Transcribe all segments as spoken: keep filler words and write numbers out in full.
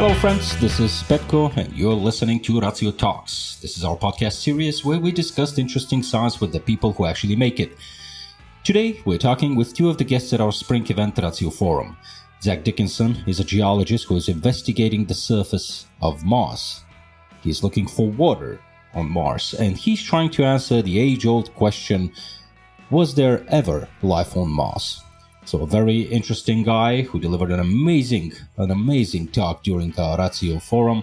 Hello friends, this is Petko and you're listening to Ratio Talks. This is our podcast series where we discuss interesting science with the people who actually make it. Today, we're talking with two of the guests at our spring event Ratio Forum. Zach Dickinson is a geologist who is investigating the surface of Mars. He's looking for water on Mars and he's trying to answer the age-old question, was there ever life on Mars? So a very interesting guy who delivered an amazing, an amazing talk during our Ratio Forum.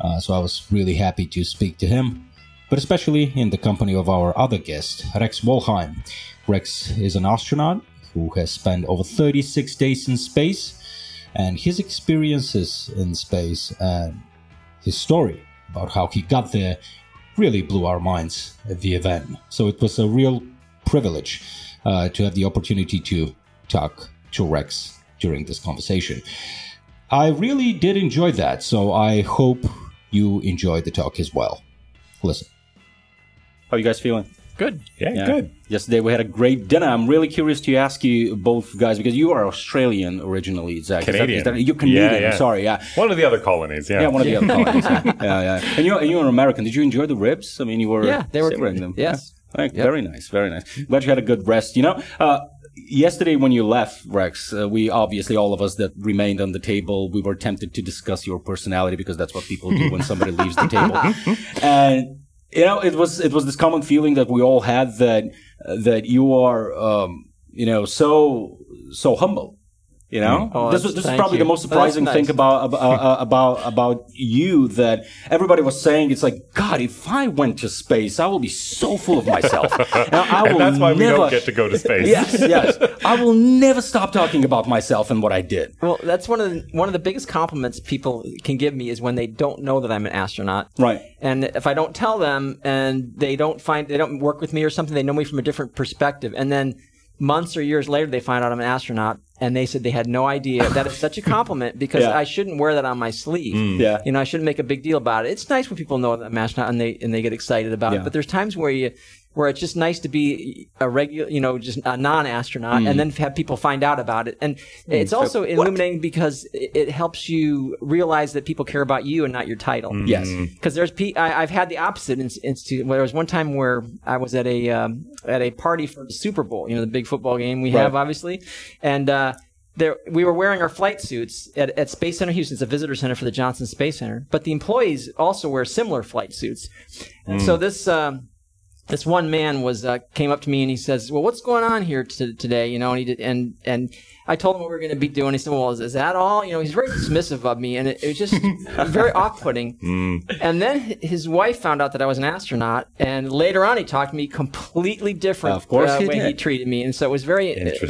Uh, so I was really happy to speak to him, but especially in the company of our other guest, Rex Walheim. Rex is an astronaut who has spent over thirty-six days in space, and his experiences in space and his story about how he got there really blew our minds at the event. So it was a real privilege uh, to have the opportunity to talk to Rex during this conversation. I really did enjoy that, so I hope you enjoyed the talk as well. Listen. How are you guys feeling? Good. Yeah, yeah, good. Yesterday we had a great dinner. I'm really curious to ask you both guys, because you are Australian originally, Zach. Canadian. Is that, is that, you're Canadian, yeah, yeah. I'm sorry. Yeah. One of the other colonies, yeah. Yeah, one of the other colonies. Yeah, yeah. yeah. And, you're, and you're American. Did you enjoy the ribs? I mean, you were... Yeah, they were good. Them. Yes. Yeah. Right. Yep. Very nice, very nice. Glad you had a good rest. You know... Uh, Yesterday when you left, Rex, uh, we obviously, all of us that remained on the table, we were tempted to discuss your personality because that's what people do when somebody leaves the table. And, you know, it was it was this common feeling that we all had that that you are, um, you know, so so humble. You know, oh, this was this is probably you. the most surprising oh, nice. thing about about, about about you that everybody was saying. It's like, God, if I went to space, I will be so full of myself. and I will and that's why never... we don't get to go to space. yes, yes. I will never stop talking about myself and what I did. Well, that's one of the, one of the biggest compliments people can give me is when they don't know that I'm an astronaut. Right. And if I don't tell them, and they don't find they don't work with me or something, they know me from a different perspective, and then months or years later, they find out I'm an astronaut, and they said they had no idea. That is such a compliment because yeah. I shouldn't wear that on my sleeve. Mm. Yeah. You know, I shouldn't make a big deal about it. It's nice when people know that I'm an astronaut and they and they get excited about yeah. it. But there's times where you where it's just nice to be a regular, you know, just a non-astronaut, mm. and then have people find out about it. And mm. it's so also illuminating what? because it, it helps you realize that people care about you and not your title. Mm. Yes, because there's P- I, I've had the opposite institute. Well, there was one time where I was at a um, at a party for the Super Bowl, you know, the big football game we right. have, obviously, and. Uh, There, we were wearing our flight suits at, at Space Center Houston. It's a visitor center for the Johnson Space Center. But the employees also wear similar flight suits. And mm. so this um, this one man was uh, came up to me and he says, "Well, what's going on here t- today?" You know, and he did, and and I told him what we were going to be doing. He said, "Well, is, is that all?" You know, he's very dismissive of me, and it, it was just very off-putting. Mm. And then his wife found out that I was an astronaut, and later on he talked to me completely different. Of course, uh, he way did. He treated me, and so it was very,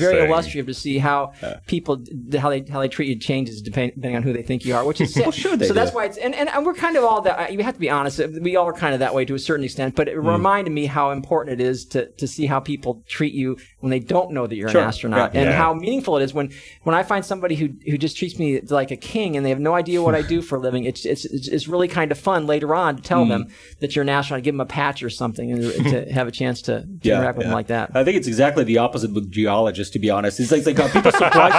very illustrative to see how yeah. people how they how they treat you changes depending, depending on who they think you are, which is well, sure they so do. That's why it's and, and we're kind of all that. You have to be honest. We all are kind of that way to a certain extent, but it mm. reminded me how important it is to to see how people treat you when they don't know that you're sure. an astronaut, yeah. and yeah. how meaningful it is when when I find somebody who who just treats me like a king and they have no idea what I do for a living. It's it's it's really kind of fun later on to tell mm. them that you're an astronaut, give them a patch or something, and to have a chance to, to yeah, interact yeah. with them like that. I think it's exactly the opposite with geologists, to be honest. It's like, it's like people surprised.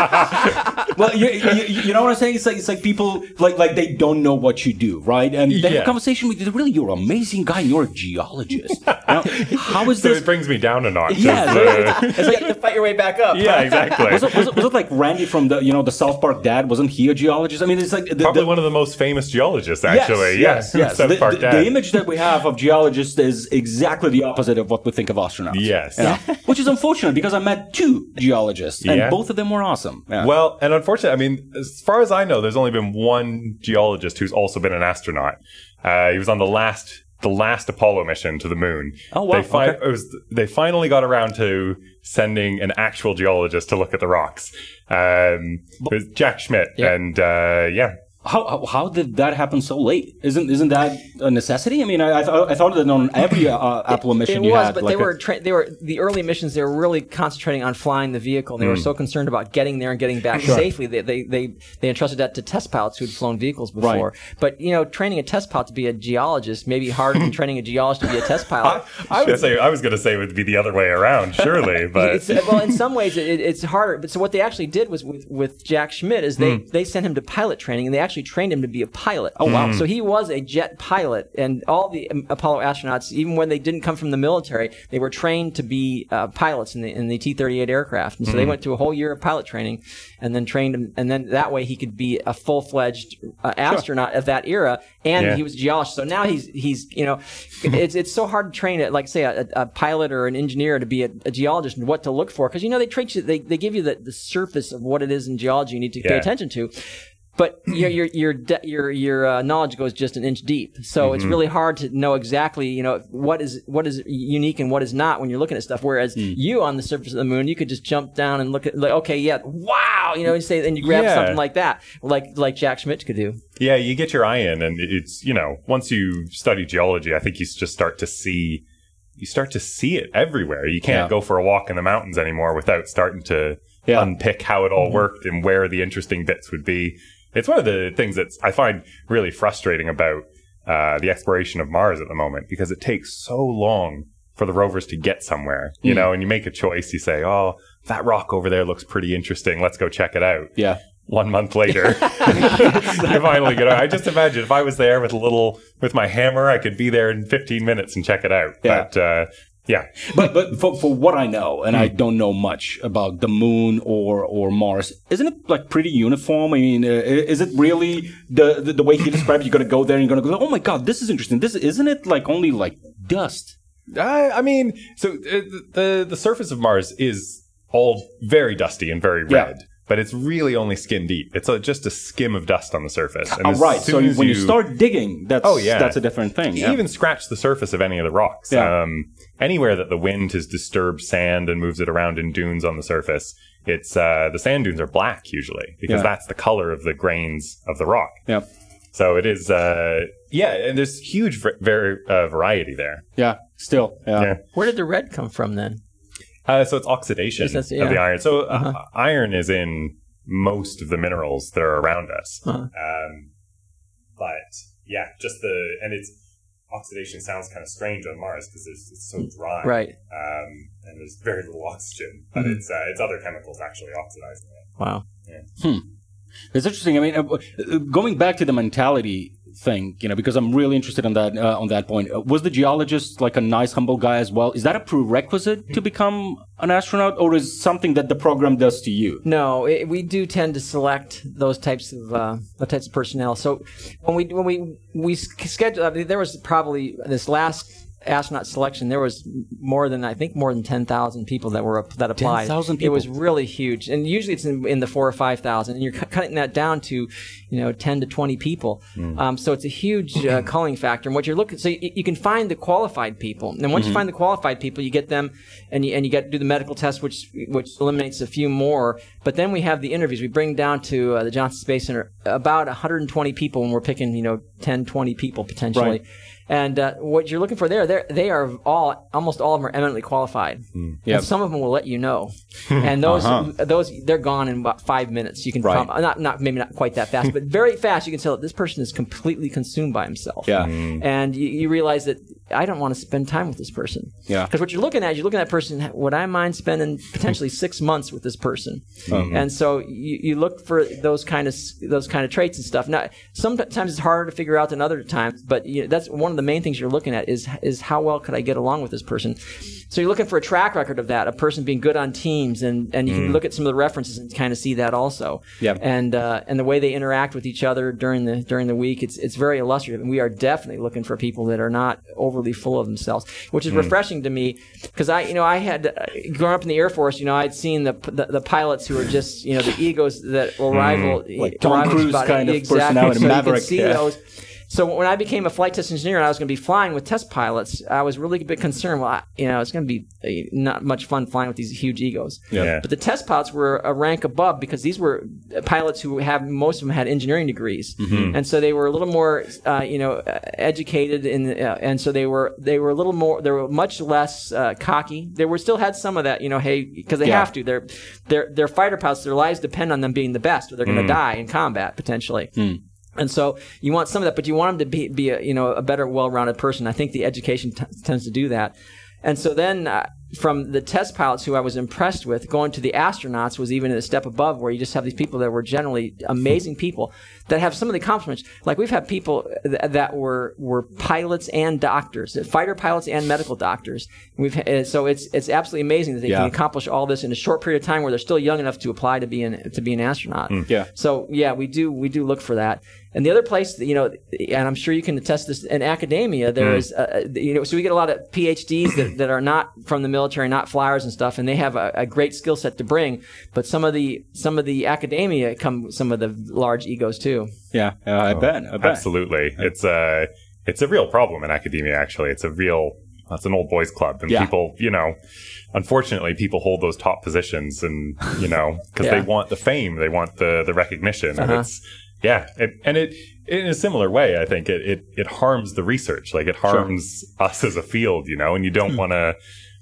well, you, you, you know what I'm saying? It's like it's like people like like they don't know what you do, right? And they yeah. have a conversation with you. Really, you're an amazing guy. And you're a geologist. Now, how is so this? So it brings me down a notch. Yeah, uh... it's like you have to fight your way back up. Yeah, huh? exactly. was it, was it, Was it like Randy from the, you know, the South Park dad? Wasn't he a geologist? I mean, it's like the, probably the, one of the most famous geologists, actually. Yes, yes, yes. South the, Park the, dad. The image that we have of geologists is exactly the opposite of what we think of astronauts. Yes, you know? Which is unfortunate because I met two geologists and yeah. both of them were awesome. Yeah. Well, and unfortunately, I mean, as far as I know, there's only been one geologist who's also been an astronaut. Uh, he was on the last. The last Apollo mission to the moon. Oh, wow. They, fi- okay. it was, they finally got around to sending an actual geologist to look at the rocks. Um, it was Jack Schmitt. Yeah. And uh, yeah. How, how how did that happen so late? Isn't isn't that a necessity? I mean, I I, th- I thought that on every uh, Apollo mission it, it you was, had. It was, but like they were tra- they were the early missions. They were really concentrating on flying the vehicle. They mm. were so concerned about getting there and getting back sure. safely. They, they they they entrusted that to test pilots who had flown vehicles before. Right. But you know, training a test pilot to be a geologist may be harder than training a geologist to be a test pilot. I, I would say I was going to say it would be the other way around, surely. But it's, well, in some ways it, it's harder. But so what they actually did was with with Jack Schmitt is they mm. they sent him to pilot training and they actually actually trained him to be a pilot. Oh, wow. Mm. So he was a jet pilot, and all the um, Apollo astronauts, even when they didn't come from the military, they were trained to be uh, pilots in the in the T thirty-eight aircraft. And so mm. they went through a whole year of pilot training and then trained him. And then that way he could be a full-fledged uh, astronaut sure. of that era. And yeah. he was a geologist. So now he's, he's you know, it's it's so hard to train, a, like, say, a, a pilot or an engineer to be a, a geologist and what to look for. Because, you know, they train you, they, they give you the, the surface of what it is in geology you need to yeah. pay attention to. But your your your de- your, your uh, knowledge goes just an inch deep, so mm-hmm. it's really hard to know exactly you know what is what is unique and what is not when you're looking at stuff. Whereas mm. you on the surface of the moon, you could just jump down and look at like okay, yeah, wow, you know, and say and you grab yeah. something like that, like like Jack Schmitt could do. Yeah, you get your eye in, and it's you know once you study geology, I think you just start to see you start to see it everywhere. You can't yeah. go for a walk in the mountains anymore without starting to yeah. unpick how it all mm-hmm. worked and where the interesting bits would be. It's one of the things that I find really frustrating about uh, the exploration of Mars at the moment, because it takes so long for the rovers to get somewhere, you mm. know, and you make a choice. You say, oh, that rock over there looks pretty interesting. Let's go check it out. Yeah. One month later, I finally get out. I just imagine if I was there with a little, with my hammer, I could be there in fifteen minutes and check it out. Yeah. But, uh, yeah. But but for, for what I know, and mm. I don't know much about the moon or, or Mars, isn't it like pretty uniform? I mean, uh, is it really the, the, the way he described it? You're going to go there and you're going to go, oh my God, this is interesting. This isn't it like only like dust? I, I mean, so uh, the, the surface of Mars is all very dusty and very red. Yeah. But it's really only skin deep. It's a, just a skim of dust on the surface. And oh, right. So when you, you start digging, that's oh, yeah. that's a different thing. You yeah. even scratch the surface of any of the rocks. Yeah. Um, anywhere that the wind has disturbed sand and moves it around in dunes on the surface, it's uh, the sand dunes are black usually because yeah. that's the color of the grains of the rock. Yeah. So it is, uh, yeah, and there's huge v- very, uh, variety there. Yeah, still. Yeah. yeah. Where did the red come from then? Uh, so it's oxidation yes, yeah. of the iron. So uh, uh-huh. iron is in most of the minerals that are around us. Uh-huh. Um, but yeah, just the, and it's, oxidation sounds kind of strange on Mars because it's so dry. Right. Um, and there's very little oxygen, but mm-hmm. it's, uh, it's other chemicals actually oxidizing it. Wow. Yeah. Hmm. It's interesting. I mean, uh, going back to the mentality thing, you know, because I'm really interested in that uh, on that point. Uh, was the geologist like a nice, humble guy as well? Is that a prerequisite to become an astronaut, or is something that the program does to you? No, it, we do tend to select those types of uh, those types of personnel. So when we when we we schedule, I mean, there was probably this last astronaut selection. There was more than I think more than ten thousand people that were that applied. ten thousand people. It was really huge, and usually it's in, in the four or five thousand, and you're cutting that down to, you know, ten to twenty people. Mm. Um, so it's a huge uh, culling factor. And what you're looking, so you, you can find the qualified people, and once mm-hmm. you find the qualified people, you get them, and you and you get to do the medical test, which which eliminates a few more. But then we have the interviews. We bring down to uh, the Johnson Space Center about one hundred twenty people, and we're picking, you know, ten, twenty people potentially. Right. And uh, what you're looking for there, they are all, almost all of them are eminently qualified. Mm. Yep. And some of them will let you know. And those, uh-huh. those, they're gone in about five minutes. You can right. prom- not, not, maybe not quite that fast, but very fast. You can tell that this person is completely consumed by himself. Yeah. Mm. And you, you realize that I don't want to spend time with this person. Yeah. Because what you're looking at, you're looking at that person. Would I mind spending potentially six months with this person? Mm-hmm. And so you, you look for those kind of those kind of traits and stuff. Now, sometimes it's harder to figure out than other times, but you know, that's one of the main things you're looking at is is how well could I get along with this person. So you're looking for a track record of that, a person being good on teams, and, and you can mm. look at some of the references and kind of see that also. Yep. And uh, and the way they interact with each other during the during the week, it's it's very illustrative. And we are definitely looking for people that are not overly full of themselves, which is mm. refreshing to me because I you know I had uh, growing up in the Air Force, you know I'd seen the the, the pilots who are just you know the egos that will rival mm. like Tom Cruise kind it. of exactly. personality, so Maverick. You can see yeah. those. So when I became a flight test engineer and I was going to be flying with test pilots, I was really a bit concerned. Well, I, you know, it's going to be a, not much fun flying with these huge egos. Yeah. Yeah. But the test pilots were a rank above because these were pilots who have most of them had engineering degrees, mm-hmm. and so they were a little more, uh, you know, educated, in, uh, and so they were they were a little more. They were much less uh, cocky. They were still had some of that, you know, hey, because they yeah. have to. They're they're they're fighter pilots. Their lives depend on them being the best, or they're going to mm. die in combat potentially. Mm. And so you want some of that, but you want them to be, be a, you know, a better, well-rounded person. I think the education t- tends to do that. And so then uh, from the test pilots who I was impressed with, going to the astronauts was even a step above, where you just have these people that were generally amazing people that have some of the accomplishments. Like we've had people th- that were, were pilots and doctors, fighter pilots and medical doctors. We've uh, so it's it's absolutely amazing that they yeah. can accomplish all this in a short period of time where they're still young enough to apply to be an to be an astronaut. Mm. Yeah. So yeah, we do we do look for that. And the other place, you know, and I'm sure you can attest this in academia, there mm. is, uh, you know, so we get a lot of PhDs that, that are not from the military, not flyers and stuff, and they have a, a great skill set to bring. But some of the some of the academia come some of the large egos too. Yeah, uh, I, oh, bet, I bet. Absolutely, it's a it's a real problem in academia. Actually, it's a real it's an old boys club, and yeah. people, you know, unfortunately, people hold those top positions, and you know, because yeah. they want the fame, they want the the recognition, uh-huh. and it's. Yeah, it, and it in a similar way, I think it, it, it harms the research. Like it harms sure. us as a field, you know. And you don't want to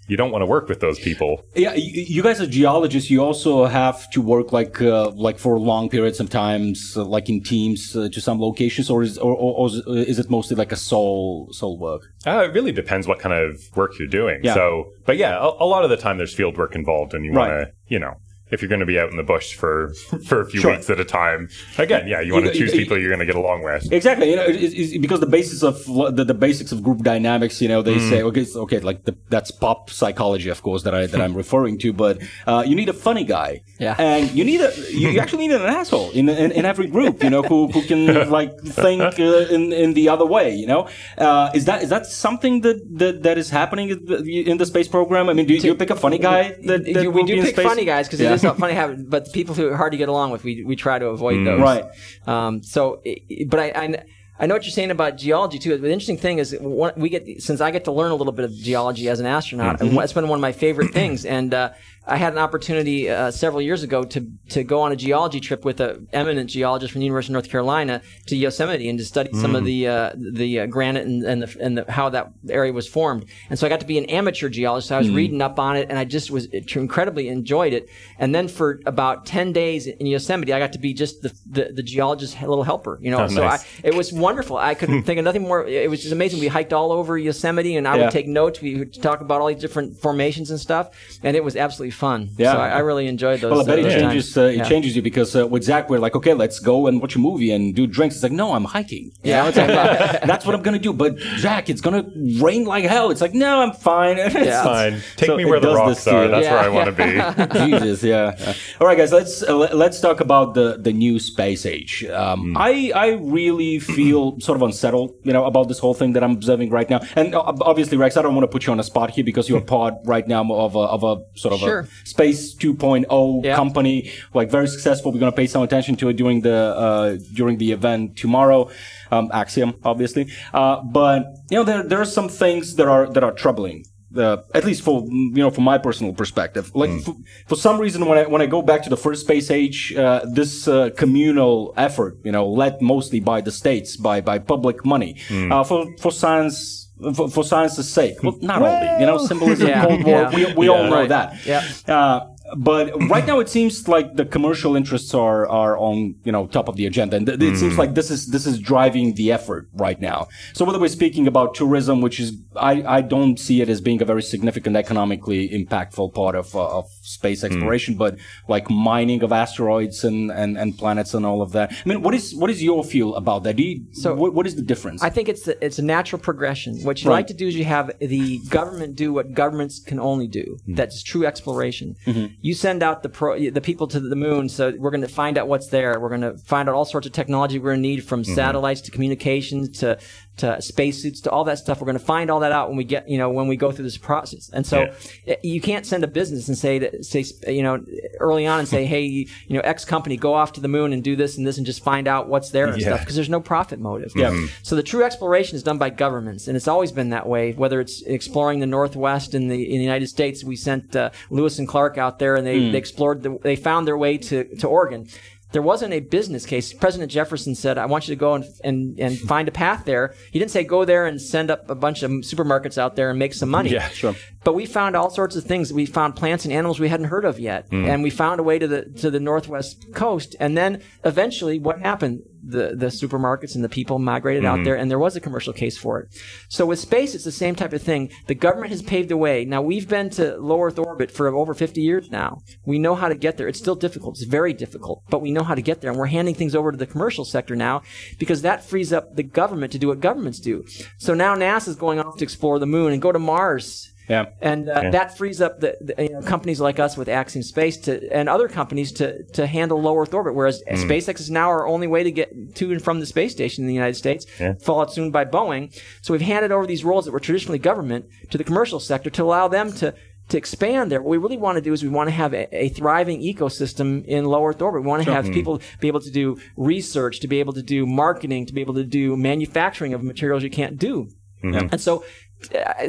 you don't want to work with those people. Yeah, you guys are geologists. You also have to work like uh, like for long periods, sometimes uh, like in teams uh, to some locations, or is or, or, or is it mostly like a sole sole work? Uh, it really depends what kind of work you're doing. Yeah. So, but yeah, a, a lot of the time there's field work involved, and you want right. to, you know. If you're going to be out in the bush for, for a few sure. weeks at a time, again, yeah, you want to choose people you're going to get along with. Exactly, you know, it's, it's because the basis of the, the basics of group dynamics, you know, they mm. say, okay, okay, like the, that's pop psychology, of course, that I that I'm referring to. But uh, you need a funny guy, yeah, and you need a you actually need an asshole in in, in every group, you know, who who can like think uh, in in the other way, you know. Uh, is that is that something that that, that is happening in the space program? I mean, do you, do you pick a funny guy? That, that we do pick space? funny guys because yeah. it is. It's not funny having, but people who are hard to get along with, we we try to avoid those. Right. Um, so, but I, I I know what you're saying about geology too. The interesting thing is one, we get since I get to learn a little bit of geology as an astronaut, mm-hmm. and it's been one of my favorite things. And uh, I had an opportunity uh, several years ago to to go on a geology trip with an eminent geologist from the University of North Carolina to Yosemite and to study mm. some of the uh, the uh, granite and, and the and the, how that area was formed. And so I got to be an amateur geologist. So I was mm. reading up on it, and I just was incredibly enjoyed it. And then for about ten days in Yosemite, I got to be just the the, the geologist's little helper. You know, oh, so nice. I, it was wonderful. I couldn't think of nothing more. It was just amazing. We hiked all over Yosemite, and I yeah. would take notes. We would talk about all these different formations and stuff, and it was absolutely fun. Yeah. So I, I really enjoyed those. Well, I bet uh, it changes uh, it yeah. changes you because uh, with Zach, we're like, okay, let's go and watch a movie and do drinks. It's like, no, I'm hiking. Yeah. You know, it's like, that's what I'm going to do. But Zach, it's going to rain like hell. It's like, no, I'm fine. It's yeah. fine. Take so me where the rocks are. That's yeah. where I want to yeah. be. Jesus, yeah. yeah. All right, guys, let's uh, let's talk about the, the new space age. Um, mm. I, I really feel sort of unsettled, you know, about this whole thing that I'm observing right now. And uh, obviously, Rex, I don't want to put you on a spot here because you're a part right now of a, of a sort of sure. a Space two point oh yeah. company, like very successful. We're going to pay some attention to it during the uh, during the event tomorrow, um, Axiom, obviously. Uh, but you know, there there are some things that are that are troubling. Uh, at least for you know, from my personal perspective, like mm. for, for some reason, when I when I go back to the first space age, uh, this uh, communal effort, you know, led mostly by the states, by by public money, mm. uh, for for science. For, for science's sake. Well, not well, only, you know, symbolism, yeah, Cold War, yeah, we, we yeah, all know right. that. Yeah. Uh, but right now it seems like the commercial interests are, are on, you know, top of the agenda. And th- mm. it seems like this is, this is driving the effort right now. So whether we're speaking about tourism, which is, I, I don't see it as being a very significant economically impactful part of, uh, of space exploration, mm. but like mining of asteroids and, and, and planets and all of that. I mean, what is, what is your feel about that? Do you, so what, what is the difference? I think it's, the, it's a natural progression. What you right. like to do is you have the government do what governments can only do. Mm. That's true exploration. Mm-hmm. You send out the pro, the people to the moon, so we're going to find out what's there. We're going to find out all sorts of technology we're going to need, from mm-hmm. satellites to communications to to spacesuits to all that stuff. We're going to find all that out when we get, you know, when we go through this process. And so yeah. you can't send a business and say that, say, you know, early on and say, hey, you know, X company, go off to the moon and do this and this and just find out what's there and yeah. stuff, because there's no profit motive. Yeah. Mm-hmm. So the true exploration is done by governments, and it's always been that way. Whether it's exploring the Northwest in the in the United States, we sent uh, Lewis and Clark out there, and they, mm. they explored, the, they found their way to, to Oregon. There wasn't a business case. President Jefferson said, I want you to go and, and and find a path there. He didn't say go there and send up a bunch of supermarkets out there and make some money. Yeah, sure. But we found all sorts of things. We found plants and animals we hadn't heard of yet. Mm. And we found a way to the to the Northwest coast. And then eventually what happened? the, the supermarkets and the people migrated mm-hmm. out there, and there was a commercial case for it. So with space, it's the same type of thing. The government has paved the way. Now, we've been to low Earth orbit for over fifty years now. We know how to get there. It's still difficult. It's very difficult, but we know how to get there, and we're handing things over to the commercial sector now because that frees up the government to do what governments do. So now NASA's going off to explore the moon and go to Mars. Yeah. And uh, yeah. that frees up the, the you know, companies like us with Axiom Space to, and other companies to, to handle low Earth orbit, whereas mm. SpaceX is now our only way to get to and from the space station in the United States, yeah. followed soon by Boeing. So we've handed over these roles that were traditionally government to the commercial sector to allow them to, to expand there. What we really want to do is we want to have a, a thriving ecosystem in low Earth orbit. We want to sure. have mm. people be able to do research, to be able to do marketing, to be able to do manufacturing of materials you can't do. Mm-hmm. And so...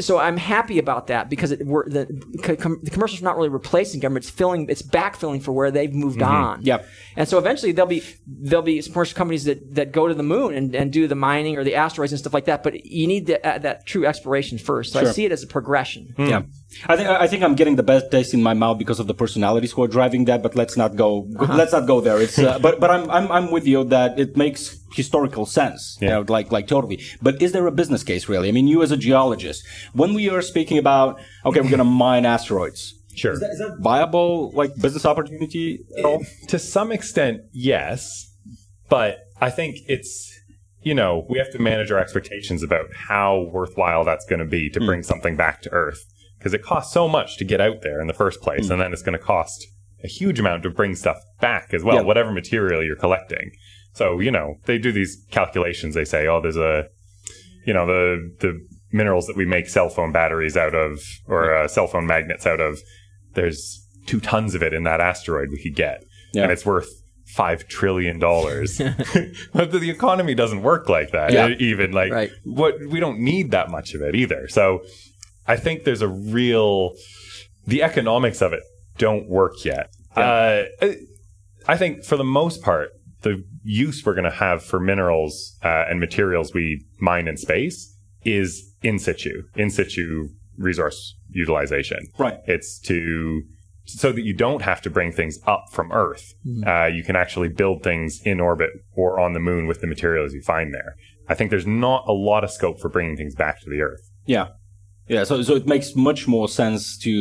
So I'm happy about that because it, we're, the, com, the commercials are not really replacing government; it's filling, it's backfilling for where they've moved mm-hmm. on. Yep. And so eventually there'll be there'll be commercial companies that, that go to the moon and, and do the mining or the asteroids and stuff like that. But you need the, uh, that true exploration first. So sure. I see it as a progression. Mm-hmm. Yeah. I think I think I'm getting the best taste in my mouth because of the personalities who are driving that. But let's not go uh-huh. let's not go there. It's uh, but but I'm I'm I'm with you that it makes historical sense. Yeah. You know, like like totally. But is there a business case really? I mean, you as a geologist. When we are speaking about, okay, we're going to mine asteroids. Sure. Is that, is that viable, like, business opportunity at all? To some extent, yes. But I think it's, you know, we have to manage our expectations about how worthwhile that's going to be to bring mm. something back to Earth. Because it costs so much to get out there in the first place. Mm. And then it's going to cost a huge amount to bring stuff back as well, yeah. whatever material you're collecting. So, you know, they do these calculations. They say, oh, there's a, you know, the the... minerals that we make cell phone batteries out of, or uh, cell phone magnets out of, there's two tons of it in that asteroid we could get. Yeah. And it's worth five trillion dollars. But the economy doesn't work like that. Yeah. Even like right. what we don't need that much of it either. So I think there's a real, the economics of it don't work yet. Yeah. Uh, I think for the most part, the use we're going to have for minerals uh, and materials we mine in space is in situ, in situ resource utilization. Right. It's to, so that you don't have to bring things up from Earth. Mm-hmm. Uh, you can actually build things in orbit or on the moon with the materials you find there. I think there's not a lot of scope for bringing things back to the Earth. Yeah. Yeah, so so it makes much more sense to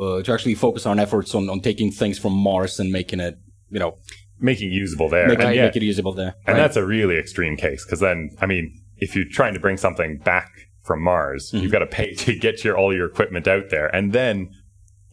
uh, to actually focus on efforts on, on taking things from Mars and making it, you know... Making usable there. Make, and yeah, make it usable there. And right. that's a really extreme case, because then, I mean... If you're trying to bring something back from Mars, mm-hmm. you've got to pay to get your all your equipment out there and then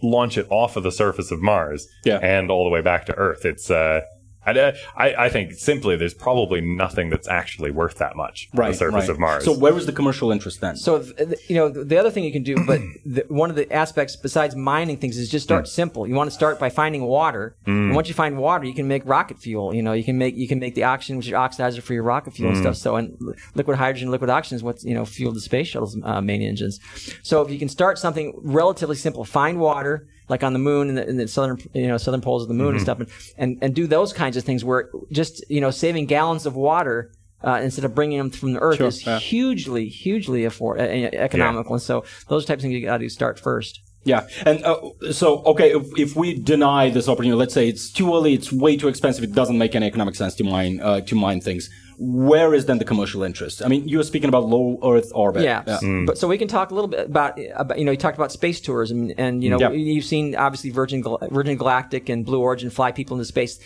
launch it off of the surface of Mars yeah. and all the way back to Earth. It's uh, I, I think simply there's probably nothing that's actually worth that much right, on the surface right. of Mars. So where was the commercial interest then? So, you know, the other thing you can do, but the, one of the aspects besides mining things is just start mm. simple. You want to start by finding water. Mm. And once you find water, you can make rocket fuel. You know, you can make you can make the oxygen, which is oxidizer for your rocket fuel mm. and stuff. So, and liquid hydrogen, liquid oxygen is what's, you know, fueled the space shuttle's uh, main engines. So if you can start something relatively simple, find water, like on the moon and the, and the southern, you know, southern poles of the moon mm-hmm. and stuff, and, and, and do those kinds of things where just, you know, saving gallons of water uh, instead of bringing them from the Earth sure. is yeah. hugely, hugely afford- uh, economical. Yeah. And so those types of things you got to start first. Yeah. And uh, so, okay, if, if we deny this opportunity, let's say it's too early, it's way too expensive, it doesn't make any economic sense to mine uh, to mine things. Where is then the commercial interest? I mean, you were speaking about low Earth orbit. Yeah. yeah. Mm. But so we can talk a little bit about, about you know, you talked about space tourism and, and you know, yep. you've seen obviously Virgin, Virgin Galactic and Blue Origin fly people into space.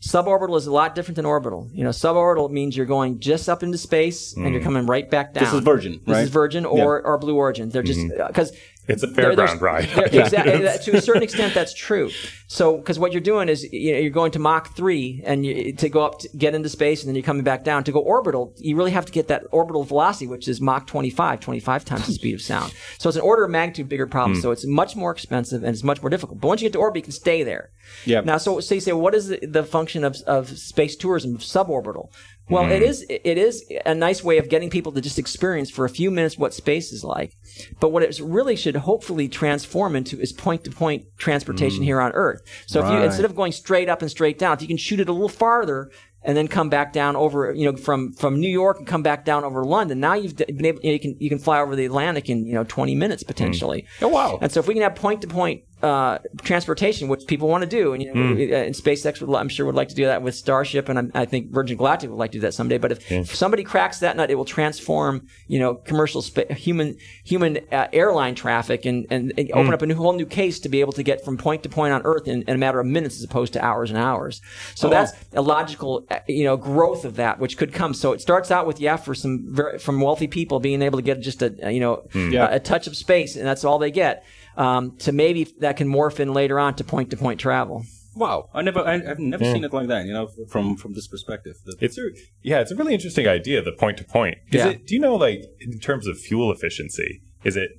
Suborbital is a lot different than orbital. You know, suborbital means you're going just up into space mm. and you're coming right back down. This is Virgin, right? This is Virgin or, yeah. or Blue Origin. They're just, because... Mm. It's a fairground ride. Yeah. Exactly. To a certain extent, that's true. So, because what you're doing is you know, you're going to Mach three and you, to go up, to get into space, and then you're coming back down. To go orbital, you really have to get that orbital velocity, which is Mach twenty-five, twenty-five times the speed of sound. So it's an order of magnitude bigger problem. Mm. So it's much more expensive and it's much more difficult. But once you get to orbit, you can stay there. Yep. Now, so, so you say, what is the, the function of, of space tourism, suborbital? Well, mm. it is it is a nice way of getting people to just experience for a few minutes what space is like. But what it really should hopefully transform into is point-to-point transportation mm. here on Earth. So right. if you instead of going straight up and straight down, if you can shoot it a little farther and then come back down over, you know, from, from New York and come back down over London. Now you've been able, you know, you can you can fly over the Atlantic in, you know, twenty minutes potentially. Mm. Oh wow! And so if we can have point-to-point uh, transportation, which people want to do. And, you know, mm. and SpaceX, would, I'm sure, would like to do that with Starship. And I'm, I think Virgin Galactic would like to do that someday. But if yeah. somebody cracks that nut, it will transform, you know, commercial spa- human human uh, airline traffic and, and, and open mm. up a new, whole new case to be able to get from point to point on Earth in, in a matter of minutes as opposed to hours and hours. So oh. that's a logical, you know, growth of that, which could come. So it starts out with, yeah, for some very, from wealthy people being able to get just a, you know, mm. yeah. a, a touch of space, and that's all they get. Um, to maybe that can morph in later on to point-to-point travel. Wow, I never, I, I've never yeah. seen it like that. You know, from from this perspective, the, it's a, yeah, it's a really interesting idea. The point-to-point. Is yeah. it, do you know, like in terms of fuel efficiency, is it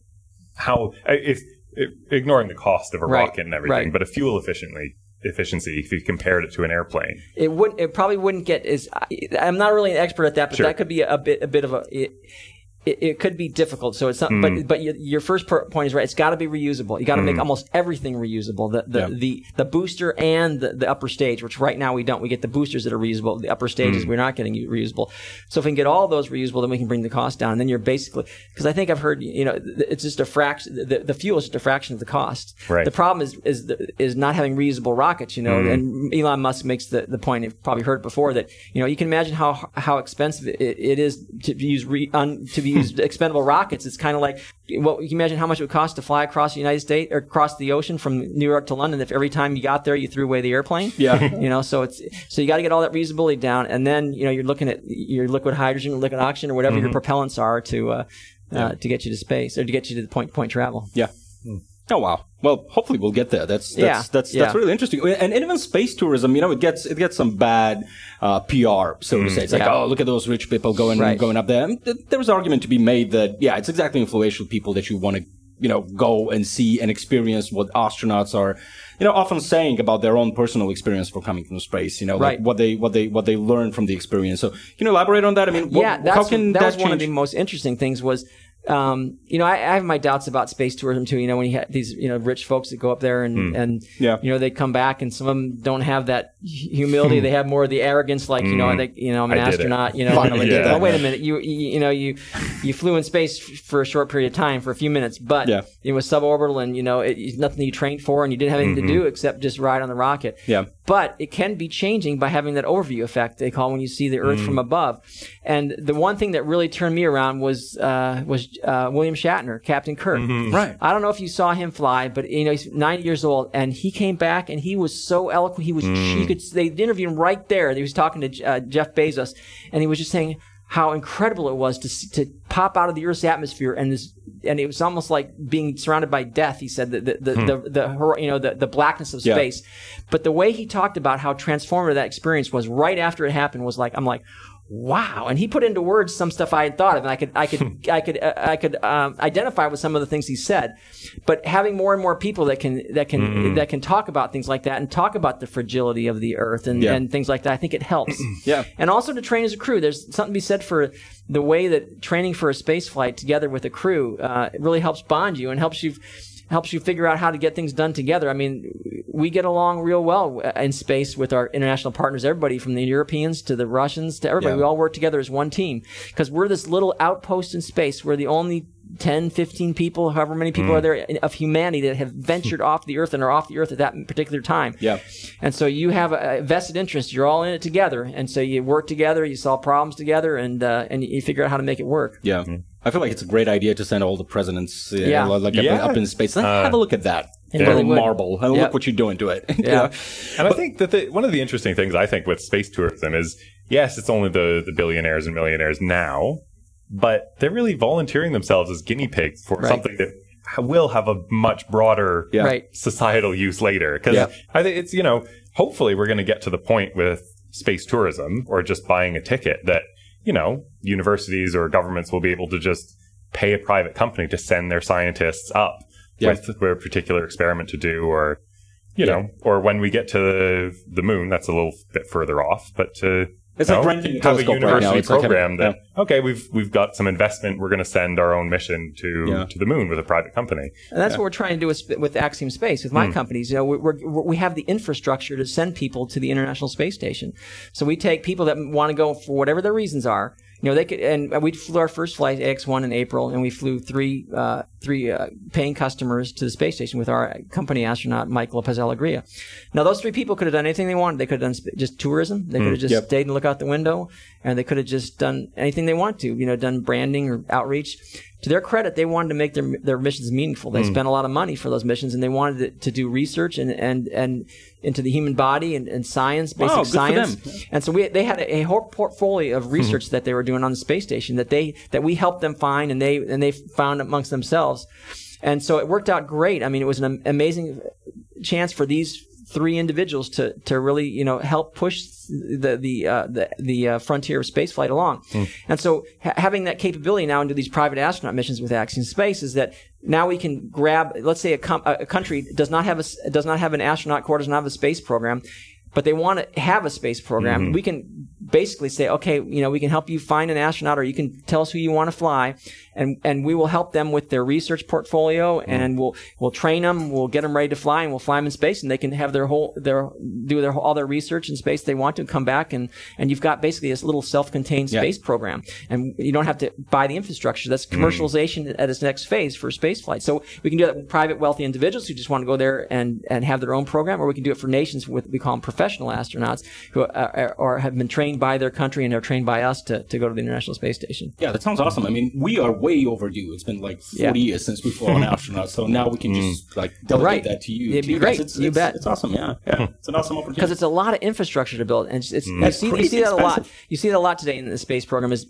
how if, if ignoring the cost of a right. rocket and everything, right. but a fuel efficiently. efficiency if you compared it to an airplane, it would it probably wouldn't get as. I'm not really an expert at that, but sure. that could be a bit a bit of a it, it, it could be difficult. So it's not mm. but but your, your first point is right. It's got to be reusable. You got to mm. make almost everything reusable, the the yeah. the, the booster and the, the upper stage, which right now we don't. We get the boosters that are reusable, the upper stages mm. we're not getting reusable. So if we can get all those reusable, then we can bring the cost down. And then you're basically, because I think I've heard, you know, it's just a fraction, the, the fuel is just a fraction of the cost. Right. The problem is is the, is not having reusable rockets, you know. Mm. And Elon Musk makes the, the point, you've probably heard before, that, you know, you can imagine how how expensive it, it is to use re, un, to be used expendable rockets. It's kind of like, well, you can imagine how much it would cost to fly across the United States or across the ocean from New York to London if every time you got there you threw away the airplane. Yeah. You know, so it's so you got to get all that reusability down, and then, you know, you're looking at your liquid hydrogen, liquid oxygen, or whatever mm-hmm. your propellants are to uh, yeah. uh, to get you to space or to get you to the point to point travel. Yeah. Mm. Oh wow. Well, hopefully we'll get there. That's that's yeah. that's, that's, yeah. that's really interesting. And even space tourism, you know, it gets it gets some bad uh, P R, so mm. to say. It's yeah. like, oh, look at those rich people going right. going up there. And th- there was an argument to be made that yeah, it's exactly influential people that you want to, you know, go and see and experience what astronauts are, you know, often saying about their own personal experience for coming from space, you know, right. like what they what they what they learn from the experience. So, can you elaborate on that? I mean, what, yeah, that's, how can that, that was change? One of the most interesting things was. Um, you know, I, I have my doubts about space tourism too. You know, when you have these, you know, rich folks that go up there and, mm. and yeah. you know, they come back and some of them don't have that humility. They have more of the arrogance, like, mm. you know, they, you know, I'm an I astronaut, you know, finally yeah. did that. Oh, wait a minute. You, you, you know, you, you flew in space f- for a short period of time, for a few minutes, but yeah. it was suborbital and, you know, it, it's nothing you trained for and you didn't have anything mm-hmm. to do except just ride on the rocket. Yeah. But it can be changing by having that overview effect they call when you see the Earth mm. from above. And the one thing that really turned me around was, uh, was, Uh, William Shatner, Captain Kirk. Mm-hmm. Right. I don't know if you saw him fly, but you know, he's ninety years old, and he came back, and he was so eloquent. He was. Mm. He could. They interviewed him right there. He was talking to uh, Jeff Bezos, and he was just saying how incredible it was to to pop out of the Earth's atmosphere, and this, and it was almost like being surrounded by death. He said the the the, hmm. the, the you know the, the blackness of space, yeah. but the way he talked about how transformative that experience was right after it happened was like I'm like. Wow, and he put into words some stuff I had thought of, and I could, I could, I could, uh, I could um, identify with some of the things he said. But having more and more people that can that can mm-hmm. that can talk about things like that and talk about the fragility of the Earth and, yeah. and things like that, I think it helps. yeah, and also to train as a crew. There's something to be said for the way that training for a space flight together with a crew uh, really helps bond you and helps you. helps you figure out how to get things done together. I mean, we get along real well in space with our international partners, everybody from the Europeans to the Russians to everybody. Yeah. We all work together as one team because we're this little outpost in space. We're the only ten, fifteen people, however many people mm. are there of humanity that have ventured off the Earth and are off the Earth at that particular time. Yeah. And so you have a vested interest. You're all in it together. And so you work together, you solve problems together, and uh, and you figure out how to make it work. Yeah. Mm-hmm. I feel like it's a great idea to send all the presidents you know, yeah. like up, yeah. up in space. Let's uh, have a look at that. Yeah. Really marble. And yep. look what you're doing to it. Yeah. you know? And but, I think that the, one of the interesting things I think with space tourism is, yes, it's only the, the billionaires and millionaires now, but they're really volunteering themselves as guinea pigs for right. something that will have a much broader yeah. right. societal use later. Because yeah. I think it's, you know, hopefully we're going to get to the point with space tourism or just buying a ticket that, you know, universities or governments will be able to just pay a private company to send their scientists up yeah. with, with a particular experiment to do, or, you yeah. know, or when we get to the, the moon, that's a little bit further off, but to it's you know, like have a university right program like having, that, yeah. okay, we've we've got some investment, we're going to send our own mission to yeah. to the moon with a private company. And that's yeah. what we're trying to do with, with Axiom Space, with my mm. companies. You know, we we're, we have the infrastructure to send people to the International Space Station. So we take people that want to go for whatever their reasons are. you know, they could, and we flew our first flight, A X one, in April, and we flew three uh, three uh, paying customers to the space station with our company astronaut, Mike Lopez-Alegria. Now, those three people could have done anything they wanted. They could have done sp- just tourism. They mm, could have just yep. stayed and looked out the window, and they could have just done anything they want to, you know, done branding or outreach. To their credit, they wanted to make their their missions meaningful. They mm. spent a lot of money for those missions, and they wanted to, to do research and, and, and into the human body and, and science, basic wow, science. And so we they had a, a whole portfolio of research mm. that they were doing on the space station that they that we helped them find, and they and they found amongst themselves. And so it worked out great. I mean, it was an amazing chance for these three individuals to, to really, you know, help push the the uh, the, the uh, frontier of spaceflight along. Mm. And so ha- having that capability now into these private astronaut missions with Axiom Space is that now we can grab, let's say a, com- a country does not have a does not have an astronaut corps, does not have a space program, but they want to have a space program. Mm-hmm. We can basically say, okay, you know, we can help you find an astronaut, or you can tell us who you want to fly, and, and we will help them with their research portfolio, mm-hmm. and we'll we'll train them, we'll get them ready to fly, and we'll fly them in space, and they can have their whole their do their all their research in space they want to, and come back, and, and you've got basically this little self-contained yeah. space program, and you don't have to buy the infrastructure. That's commercialization mm-hmm. at its next phase for space flight. So we can do that with private wealthy individuals who just want to go there and, and have their own program, or we can do it for nations with we call them professional. Professional astronauts who are, are have been trained by their country and are trained by us to, to go to the International Space Station. Yeah, that sounds awesome. I mean, we are way overdue. It's been like forty yeah. years since we flew an astronaut, so now we can just like delegate right. that to you. It'd be great. It's, you it's, bet. It's awesome. Yeah, yeah. It's an awesome opportunity because it's a lot of infrastructure to build, and it's, it's mm. you see you see that expensive. a lot. You see that a lot today in the space program is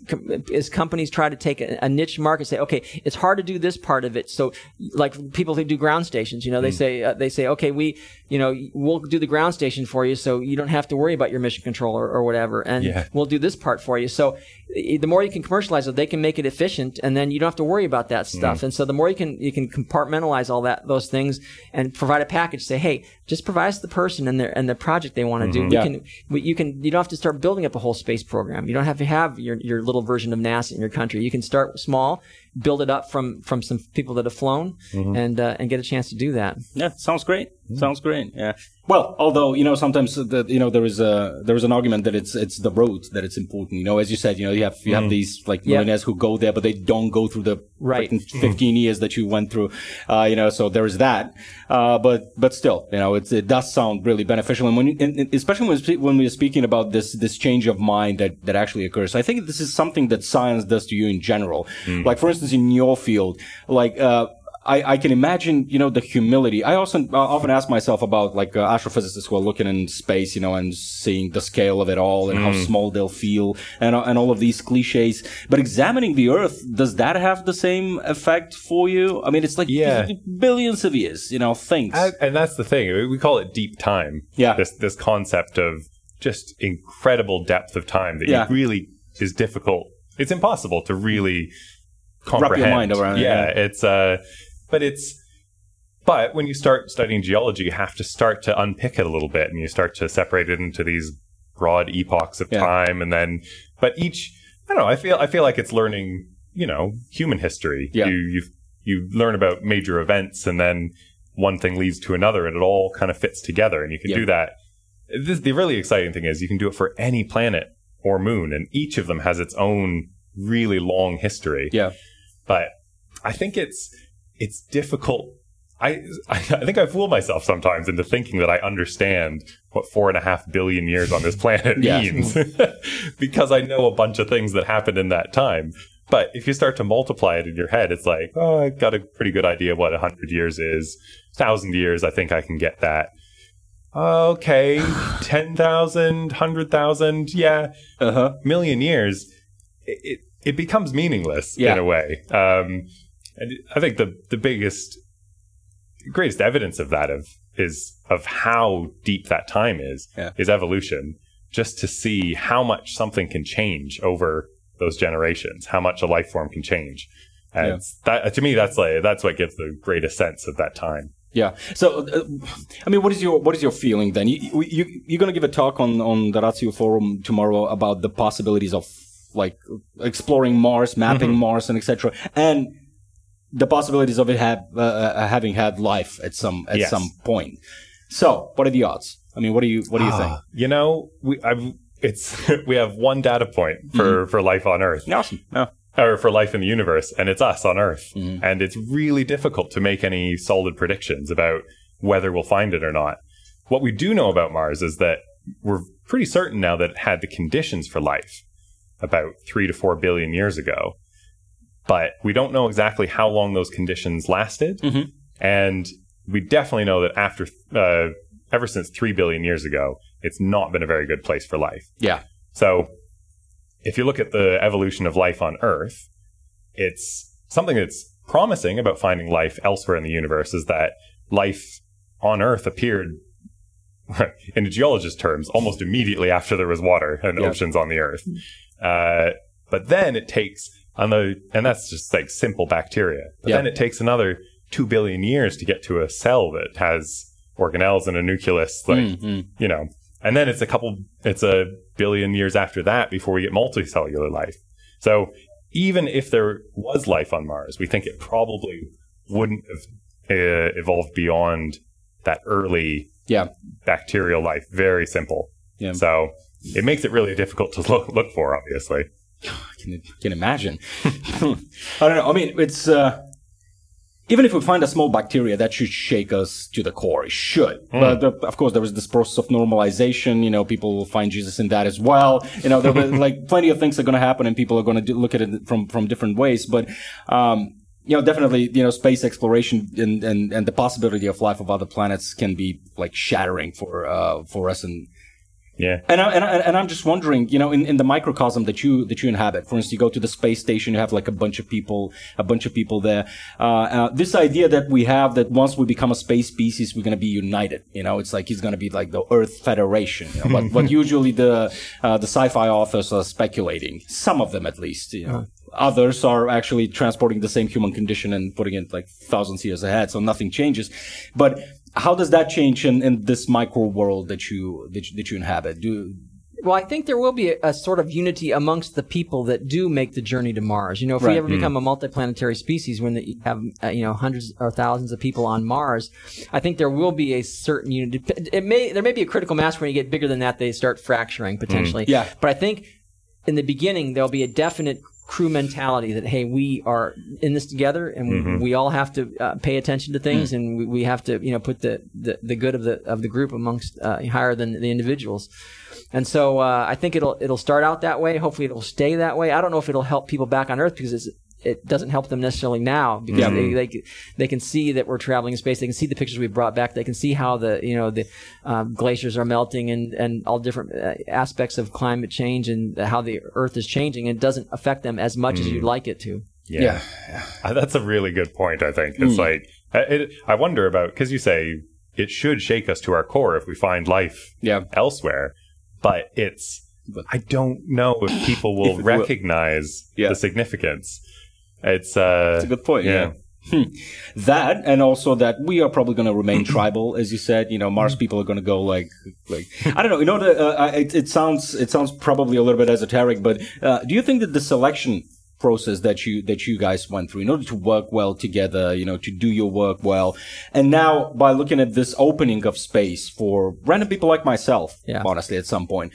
is companies try to take a, a niche market and say, okay, it's hard to do this part of it. So like people who do ground stations, you know, they mm. say uh, they say, okay, we you know we'll do the ground station for you. So you don't have to worry about your mission control or, or whatever, and yeah. we'll do this part for you. So the more you can commercialize it, they can make it efficient, and then you don't have to worry about that stuff. Mm. And so the more you can you can compartmentalize all that those things and provide a package. Say, hey, just provide us the person and their and the project they want to mm-hmm. do. We yeah. can we, you can you don't have to start building up a whole space program. You don't have to have your your little version of NASA in your country. You can start small, build it up from from some people that have flown, mm-hmm. and uh, and get a chance to do that. Yeah, sounds great. Mm-hmm. Sounds great. Yeah. Well, although, you know, sometimes the, you know, there is a there is an argument that it's it's the road that it's important. You know, as you said, you know, you have you have mm. these like millionaires yep. who go there, but they don't go through the right. fifteen mm. years that you went through. Uh, you know, so there is that. Uh, but but still, you know, it's, it does sound really beneficial, and when you, and, and especially when when we are speaking about this this change of mind that that actually occurs. I think this is something that science does to you in general. Mm. Like for instance, in your field, like. Uh, I, I can imagine, you know, the humility. I also uh, often ask myself about like uh, astrophysicists who are looking in space, you know, and seeing the scale of it all and mm. how small they'll feel and, uh, and all of these cliches. But examining the Earth, does that have the same effect for you? I mean, it's like yeah. billions of years, you know, things. I, and that's the thing. We call it deep time. Yeah. This, this concept of just incredible depth of time that yeah. you really is difficult. It's impossible to really comprehend. Wrap your mind around yeah, it. Yeah. It's, uh, But it's, but when you start studying geology, you have to start to unpick it a little bit, and you start to separate it into these broad epochs of yeah. time, and then, but each, I don't know, I feel, I feel like it's learning, you know, human history. Yeah. You, you, you learn about major events, and then one thing leads to another, and it all kind of fits together, and you can yeah. do that. This, the really exciting thing is you can do it for any planet or moon, and each of them has its own really long history. Yeah. But I think it's. It's difficult. I I think I fool myself sometimes into thinking that I understand what four and a half billion years on this planet means because I know a bunch of things that happened in that time. But if you start to multiply it in your head, it's like, oh, I've got a pretty good idea of what one hundred years is. one thousand years, I think I can get that. Okay, ten thousand, one hundred thousand, yeah, uh-huh. million years. It, it, it becomes meaningless yeah. in a way. Um And I think the, the biggest, greatest evidence of that of is of how deep that time is, yeah. is evolution. Just to see how much something can change over those generations, how much a life form can change. And yeah. that, to me, that's like, that's what gives the greatest sense of that time. Yeah. So, uh, I mean, what is your what is your feeling then? You, you, you're going to give a talk on, on the Ratio Forum tomorrow about the possibilities of like exploring Mars, mapping mm-hmm. Mars, and et cetera. And the possibilities of it have, uh, having had life at some at yes. some point. So, what are the odds? I mean, what do you what do you ah, think? You know, we I've it's we have one data point for, mm-hmm. for life on Earth. Awesome. Yeah. Or for life in the universe, and it's us on Earth. Mm-hmm. And it's really difficult to make any solid predictions about whether we'll find it or not. What we do know about Mars is that we're pretty certain now that it had the conditions for life about three to four billion years ago. But we don't know exactly how long those conditions lasted. Mm-hmm. And we definitely know that after uh, ever since three billion years ago, it's not been a very good place for life. Yeah. So if you look at the evolution of life on Earth, it's something that's promising about finding life elsewhere in the universe is that life on Earth appeared, in geologist terms, almost immediately after there was water and yeah. oceans on the Earth. Uh, but then it takes another, and that's just like simple bacteria. But yeah. then it takes another two billion years to get to a cell that has organelles and a nucleus, like, mm-hmm. you know. And then it's a couple, it's a billion years after that before we get multicellular life. So even if there was life on Mars, we think it probably wouldn't have uh, evolved beyond that early yeah. bacterial life. Very simple. Yeah. So it makes it really difficult to look, look for, obviously. I can, can imagine. I don't know. I mean, it's... Uh... Even if we find a small bacteria, that should shake us to the core. It should. Mm. But, uh, of course, there was this process of normalization. You know, people will find Jesus in that as well. You know, there were, like, plenty of things are going to happen, and people are going to look at it from, from different ways. But, um, you know, definitely, you know, space exploration and, and, and the possibility of life of other planets can be, like, shattering for, uh, for us. And, yeah. And, I, and, I, and I'm just wondering, you know, in, in the microcosm that you, that you inhabit, for instance, you go to the space station, you have like a bunch of people, a bunch of people there. Uh, uh this idea that we have that once we become a space species, we're going to be united. You know, it's like, it's going to be like the Earth Federation, you know, what, what usually the, uh, the sci-fi authors are speculating. Some of them, at least, you know. Yeah. Others are actually transporting the same human condition and putting it like thousands of years ahead. So nothing changes. But how does that change in, in this micro world that you, that you, that you inhabit? Do Well, I think there will be a, a sort of unity amongst the people that do make the journey to Mars. You know, if right. we ever mm. become a multiplanetary species, when you have uh, you know hundreds or thousands of people on Mars, I think there will be a certain unity. It may there may be a critical mass when you get bigger than that, they start fracturing potentially. Mm. Yeah. But I think in the beginning there'll be a definite crew mentality that, hey, we are in this together, and mm-hmm. we all have to uh, pay attention to things, mm. and we, we have to, you know, put the, the, the good of the of the group amongst uh, higher than the individuals. And so uh, I think it'll it'll start out that way. Hopefully, it'll stay that way. I don't know if it'll help people back on Earth, because it's, it doesn't help them necessarily now, because yeah. they, they they can see that we're traveling in space. They can see the pictures we brought back. They can see how the you know the um, glaciers are melting, and and all different aspects of climate change and how the Earth is changing. It doesn't affect them as much mm. as you'd like it to. Yeah, yeah. That's a really good point. I think it's mm. like it, I wonder about, because you say it should shake us to our core if we find life yeah. elsewhere, but it's I don't know if people will if recognize will. Yeah. the significance. It's uh, a good point. Yeah. yeah. Hmm. That, and also that we are probably going to remain tribal, as you said. You know, Mars people are going to go like, like I don't know. You know, the, uh, it, it sounds it sounds probably a little bit esoteric, but uh, do you think that the selection process that you that you guys went through in order to work well together, you know, to do your work well, and now by looking at this opening of space for random people like myself, yeah. honestly, at some point.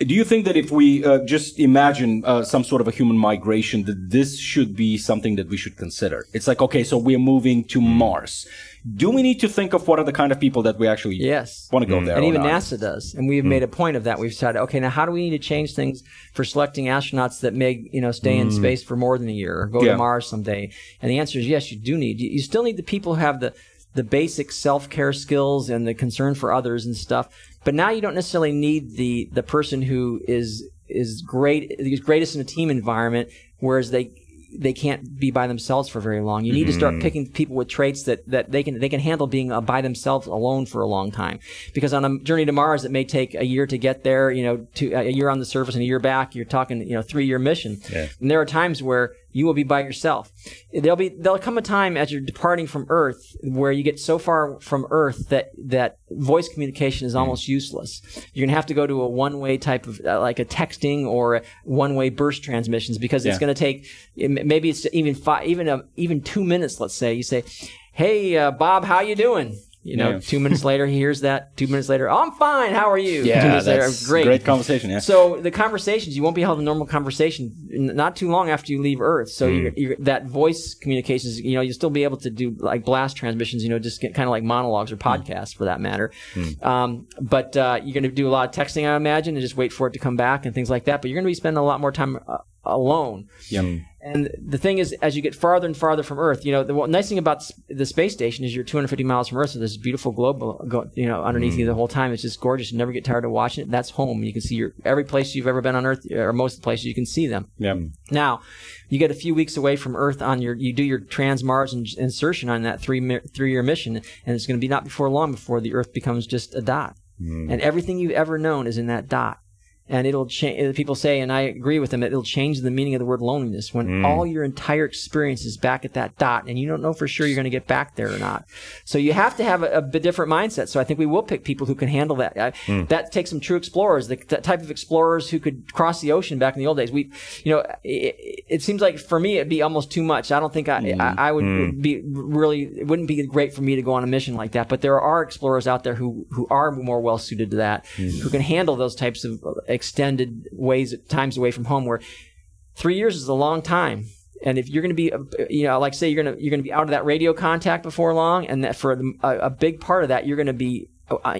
Do you think that if we uh, just imagine uh, some sort of a human migration, that this should be something that we should consider? It's like, okay, so we're moving to mm. Mars. Do we need to think of what are the kind of people that we actually yes. want to go mm. there? And even not? NASA does. And we've mm. made a point of that. We've said, okay, now how do we need to change things for selecting astronauts that may, you know, stay mm. in space for more than a year or go yeah. to Mars someday? And the answer is yes, you do need. You still need the people who have the, the basic self-care skills and the concern for others and stuff. But now you don't necessarily need the, the person who is is great is greatest in a team environment, whereas they they can't be by themselves for very long. You need mm-hmm. to start picking people with traits that, that they can they can handle being uh, by themselves alone for a long time. Because on a journey to Mars, it may take a year to get there. You know, to, a year on the surface and a year back. You're talking, you know, three year mission. Yeah. And there are times where you will be by yourself. There'll be there'll come a time as you're departing from Earth where you get so far from Earth that, that voice communication is almost mm. useless. You're going to have to go to a one-way type of uh, like a texting or a one-way burst transmissions, because yeah. it's going to take it, maybe it's even five, even a, even two minutes, let's say. You say, "Hey, uh, Bob, how you doing?" You know, yeah. two minutes later, he hears that. Two minutes later, oh, I'm fine. How are you? Yeah, two minutes that's later, great. great conversation. Yeah. So the conversations, you won't be having a normal conversation not too long after you leave Earth. So mm. you're, you're, that voice communications, you know, you'll still be able to do like blast transmissions, you know, just kind of like monologues or podcasts mm. for that matter. Mm. Um, but uh, you're going to do a lot of texting, I imagine, and just wait for it to come back and things like that. But you're going to be spending a lot more time uh, alone. Yep. And the thing is, as you get farther and farther from Earth, you know, the nice thing about the space station is you're two hundred fifty miles from Earth, so there's a beautiful globe, you know, underneath mm. you the whole time. It's just gorgeous. You never get tired of watching it. That's home. You can see your every place you've ever been on Earth, or most of the places you can see them. Yeah. Now, you get a few weeks away from Earth on your, you do your trans-Mars in, insertion on that three three-year mission, and it's going to be not before long before the Earth becomes just a dot, mm. and everything you've ever known is in that dot. And it'll change. People say, and I agree with them, that it'll change the meaning of the word loneliness when mm. all your entire experience is back at that dot, and you don't know for sure you're going to get back there or not. So you have to have a, a bit different mindset. So I think we will pick people who can handle that. I, mm. That takes some true explorers, the, the type of explorers who could cross the ocean back in the old days. We, you know, it, it seems like for me it'd be almost too much. I don't think I, mm. I, I would mm. be really. It wouldn't be great for me to go on a mission like that. But there are explorers out there who who are more well suited to that, mm. who can handle those types of extended ways, times away from home, where three years is a long time. And if you're going to be, you know, like say you're going to you're going to be out of that radio contact before long, and that for the, a, a big part of that you're going to be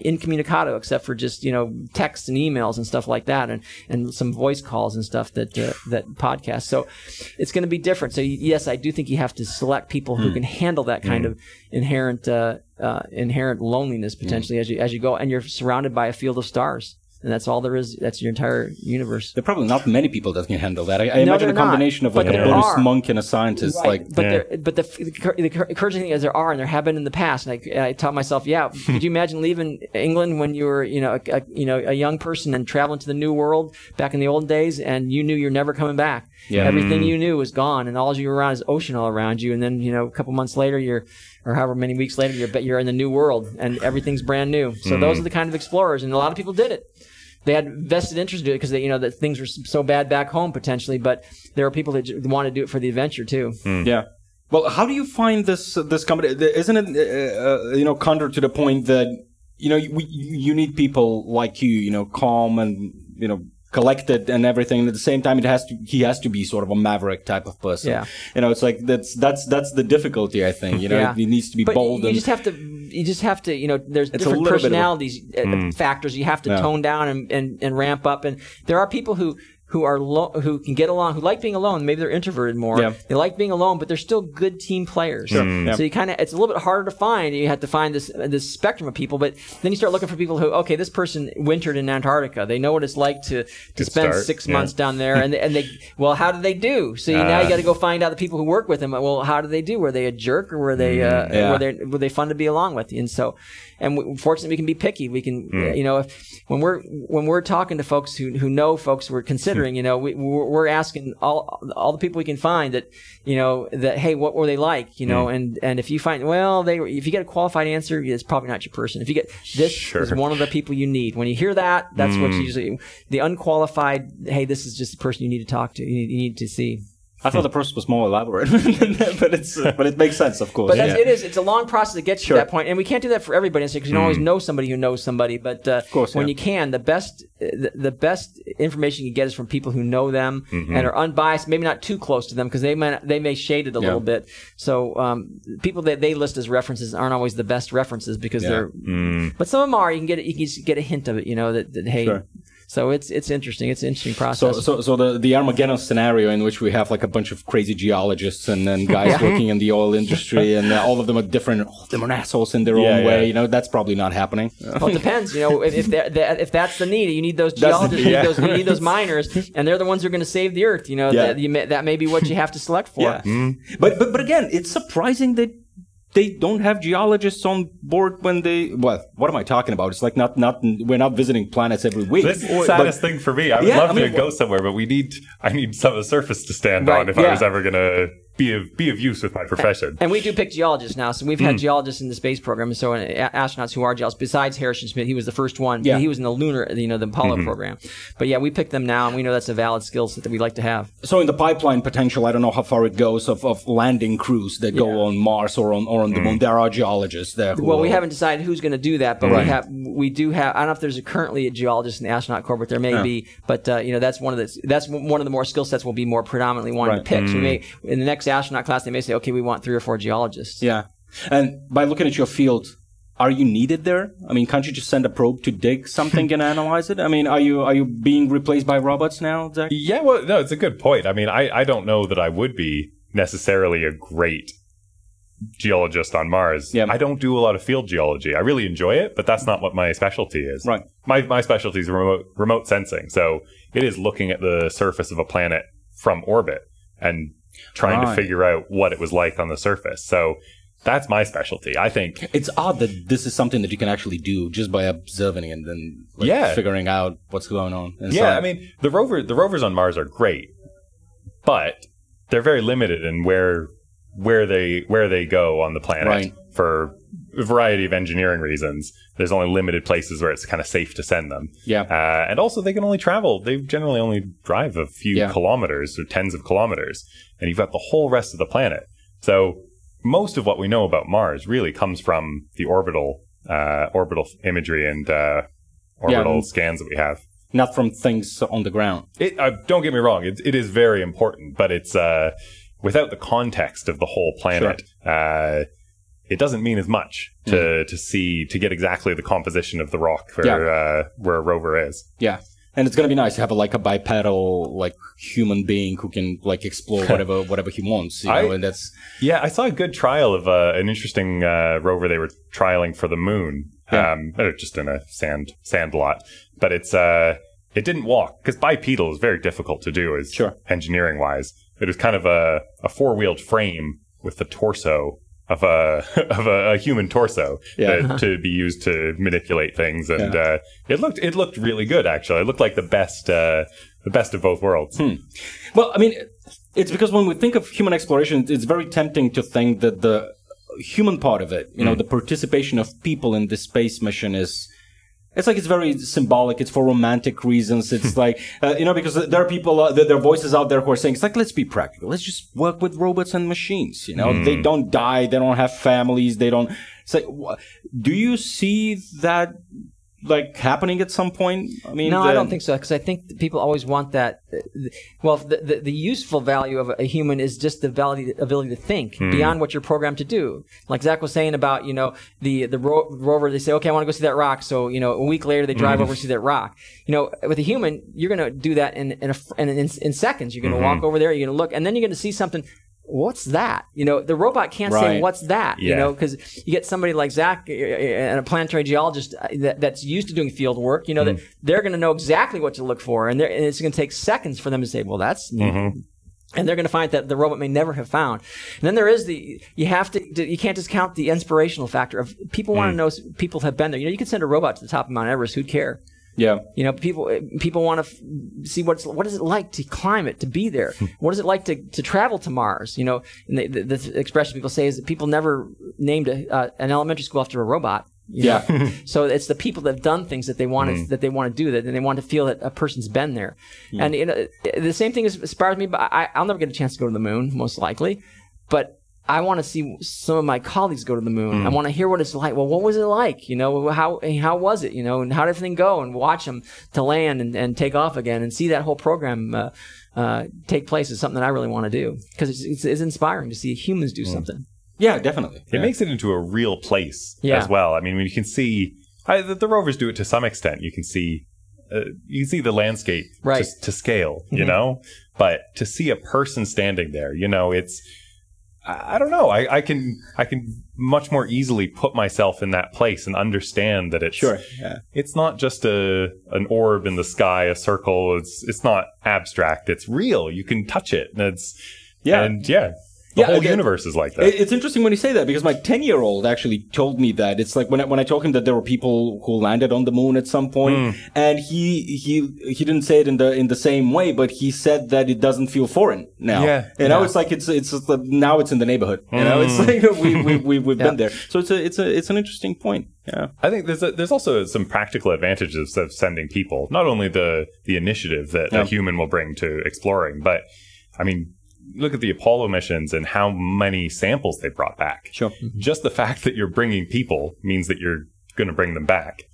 incommunicado, except for just, you know, texts and emails and stuff like that, and and some voice calls and stuff that uh, that podcasts. So it's going to be different. So yes, I do think you have to select people who mm. can handle that kind mm. of inherent uh, uh, inherent loneliness potentially mm. as you as you go, and you're surrounded by a field of stars. And that's all there is. That's your entire universe. There are probably not many people that can handle that. I, I no, imagine a combination not, of like a Buddhist monk and a scientist. Right. Like, but, yeah. but the, the, the encouraging thing is there are, and there have been in the past. And I, I taught myself, yeah, could you imagine leaving England when you were, you know, a, a, you know, a young person and traveling to the new world back in the old days, and you knew you're never coming back. Yeah. Everything you knew was gone, and all you were around is ocean all around you. And then, you know, a couple months later, you're, or however many weeks later, you're, you're in the new world, and everything's brand new. So mm. those are the kind of explorers, and a lot of people did it. They had vested interest in it because, you know, that things were so bad back home potentially, but there are people that want to do it for the adventure too. Mm. Yeah. Well, how do you find this this company? Isn't it, uh, you know, counter to the point that, you know, we, you need people like you, you know, calm and, you know, collected and everything, and at the same time it has to he has to be sort of a maverick type of person. Yeah. You know, it's like that's that's that's the difficulty, I think, you know. Yeah. It needs to be but bold. You and just have to you just have to, you know, there's it's different personalities a, mm. factors you have to yeah. tone down and, and and ramp up, and there are people who who are lo- who can get along, who like being alone. Maybe they're introverted more. Yeah. They like being alone, but they're still good team players. Sure. Mm, yeah. So you kind of, it's a little bit harder to find. You have to find this this spectrum of people. But then you start looking for people who, okay, this person wintered in Antarctica. They know what it's like to, to spend start. six yeah. months down there. And they, and they, well, how do they do? So you, uh, now you got to go find out the people who work with them. Well, how do they do? Were they a jerk, or were they uh, yeah. were they were they fun to be along with? And so, and we, fortunately, we can be picky. We can, mm. you know, if, when we're when we're talking to folks who who know folks who are considered. You know, we, we're asking all all the people we can find that, you know, that, hey, what were they like? You know, mm. and, and if you find, well, they if you get a qualified answer, it's probably not your person. If you get, this sure. is one of the people you need. When you hear that, that's mm. what's usually, the unqualified, hey, this is just the person you need to talk to, you need, you need to see. I thought the process was more elaborate, but it's uh, but it makes sense, of course. But that's, yeah. it is. It's a long process to get sure. to that point, and we can't do that for everybody because you don't mm. always know somebody who knows somebody. But uh, of course, when yeah. you can, the best the, the best information you get is from people who know them mm-hmm. and are unbiased, maybe not too close to them because they may they may shade it a yeah. little bit. So um, people that they list as references aren't always the best references because yeah. they're. Mm. But some of them are. You can get you can just get a hint of it. You know that, that hey. Sure. So it's it's interesting. It's an interesting process. So so, so the, the Armageddon scenario in which we have like a bunch of crazy geologists and, and guys yeah. working in the oil industry, and uh, all of them are different. All of them are assholes in their yeah, own yeah. way. You know, that's probably not happening. Well, it depends. You know, if if, that, if that's the need, you need those geologists, the, yeah. you, need those, you need those miners, and they're the ones who are going to save the Earth. You know, yeah. that, you may, that may be what you have to select for. Yeah. Mm. But but but again, it's surprising that they don't have geologists on board when they. Well, what am I talking about? It's like not not we're not visiting planets every week. This is the saddest but, thing for me. I would yeah, love I mean, to go somewhere, but we need I need some surface to stand right, on if yeah. I was ever gonna. be of be of use with my profession. And we do pick geologists now, so we've had mm. geologists in the space program, so astronauts who are geologists, besides Harrison Schmitt, he was the first one. Yeah. He was in the lunar, you know, the Apollo mm-hmm. program. But yeah, we pick them now, and we know that's a valid skill set that we like to have. So in the pipeline potential, I don't know how far it goes, of, of landing crews that yeah. go on Mars or on or on mm. the Moon, there are geologists there. Who well, will... we haven't decided who's going to do that, but right. we have we do have. I don't know if there's a, currently a geologist in the astronaut corps, but there may yeah. be. But uh, you know, that's one of the that's one of the more skill sets we'll be more predominantly wanting right. to pick. Mm. So we may in the next astronaut class, they may say, okay, we want three or four geologists. Yeah. And by looking at your field, are you needed there? I mean, can't you just send a probe to dig something and analyze it? I mean, are you are you being replaced by robots now, Zach? Yeah, well, no, it's a good point. I mean, I, I don't know that I would be necessarily a great geologist on Mars. Yeah. I don't do a lot of field geology. I really enjoy it, but that's not what my specialty is. Right. My my specialty is remote remote sensing. So it is looking at the surface of a planet from orbit and trying right. to figure out what it was like on the surface. So that's my specialty. I think it's odd that this is something that you can actually do just by observing it and then like, yeah. figuring out what's going on. And yeah, so, I mean, the rover, the rovers on Mars are great, but they're very limited in where where they where they go on the planet right. for a variety of engineering reasons. There's only limited places where it's kind of safe to send them. Yeah, uh, and also they can only travel. They generally only drive a few yeah. kilometers or tens of kilometers, and you've got the whole rest of the planet. So most of what we know about Mars really comes from the orbital uh, orbital imagery and uh, orbital yeah. scans that we have. Not from things on the ground. It, uh, don't get me wrong. It, it is very important, but it's uh, without the context of the whole planet, sure. uh, it doesn't mean as much to, mm. to see to get exactly the composition of the rock where yeah. uh, where a rover is. Yeah. And it's gonna be nice to have a, like a bipedal like human being who can like explore whatever whatever he wants. You know, I, and that's yeah. I saw a good trial of uh, an interesting uh, rover they were trialing for the Moon, yeah. um, just in a sand sand lot. But it's uh, it didn't walk because bipedal is very difficult to do, as sure. engineering wise. It was kind of a, a four wheeled frame with the torso of a of a, a human torso yeah. to, to be used to manipulate things, and yeah. uh, it looked it looked really good actually. It looked like the best uh, the best of both worlds. Hmm. Well, I mean, it's because when we think of human exploration, it's very tempting to think that the human part of it, you know, mm. the participation of people in the space mission is. It's like it's very symbolic. It's for romantic reasons. It's like, uh, you know, because there are people, uh, there are voices out there who are saying, it's like, let's be practical. Let's just work with robots and machines. You know, mm. they don't die. They don't have families. They don't. It's like, do you see that like happening at some point? I mean, no, the, I don't think so. Because I think people always want that. Well, the, the, the useful value of a human is just the ability, ability to think mm. beyond what you're programmed to do. Like Zach was saying about, you know, the the ro- rover, they say, okay, I want to go see that rock. So, you know, a week later, they drive mm. over to see that rock. You know, with a human, you're going to do that in in, a, in, in, in seconds. You're going to mm-hmm. walk over there, you're going to look, and then you're going to see something. What's that? You know, the robot can't right. say what's that, yeah. you know, because you get somebody like Zach and a planetary geologist that, that's used to doing field work, you know, mm. that they're going to know exactly what to look for. And, and it's going to take seconds for them to say, well, that's mm-hmm. And they're going to find that the robot may never have found. And then there is the you have to you can't discount the inspirational factor of people want to mm. know people have been there. You know, you could send a robot to the top of Mount Everest. Who'd care? Yeah, you know, people people want to f- see what's what is it like to climb it, to be there. What is it like to, to travel to Mars? You know, and the, the, the expression people say is that people never named a, uh, an elementary school after a robot. You know? Yeah. So it's the people that have done things that they want mm. that they want to do that, and they want to feel that a person's been there. Yeah. And you know, the same thing inspires me. But I, I'll never get a chance to go to the moon, most likely. But I want to see some of my colleagues go to the moon. Mm. I want to hear what it's like. Well, what was it like? You know, how how was it? You know, and how did everything go? And watch them to land and, and take off again and see that whole program uh, uh, take place is something that I really want to do because it's, it's, it's inspiring to see humans do mm. something. Yeah, definitely. It yeah. makes it into a real place yeah. as well. I mean, when you can see I, the, the rovers do it to some extent. You can see uh, you can see the landscape right. to, to scale, you mm-hmm. know, but to see a person standing there, you know, it's. I don't know. I, I can I can much more easily put myself in that place and understand that it's sure, yeah. it's not just a an orb in the sky, a circle. It's it's not abstract. It's real. You can touch it. And it's yeah, and yeah. The yeah, whole that, universe is like that. It's interesting when you say that, because my ten-year-old actually told me that. It's like when I, when I told him that there were people who landed on the moon at some point, mm. and he he he didn't say it in the in the same way, but he said that it doesn't feel foreign now. Yeah, you know, yeah. it's like it's it's just like now it's in the neighborhood. Mm. You know, it's like we we, we we've yeah. been there. So it's a it's a it's an interesting point. Yeah, I think there's a, there's also some practical advantages of sending people. Not only the the initiative that yeah. a human will bring to exploring, but I mean. Look at the Apollo missions and how many samples they brought back. Sure. Mm-hmm. Just the fact that you're bringing people means that you're going to bring them back,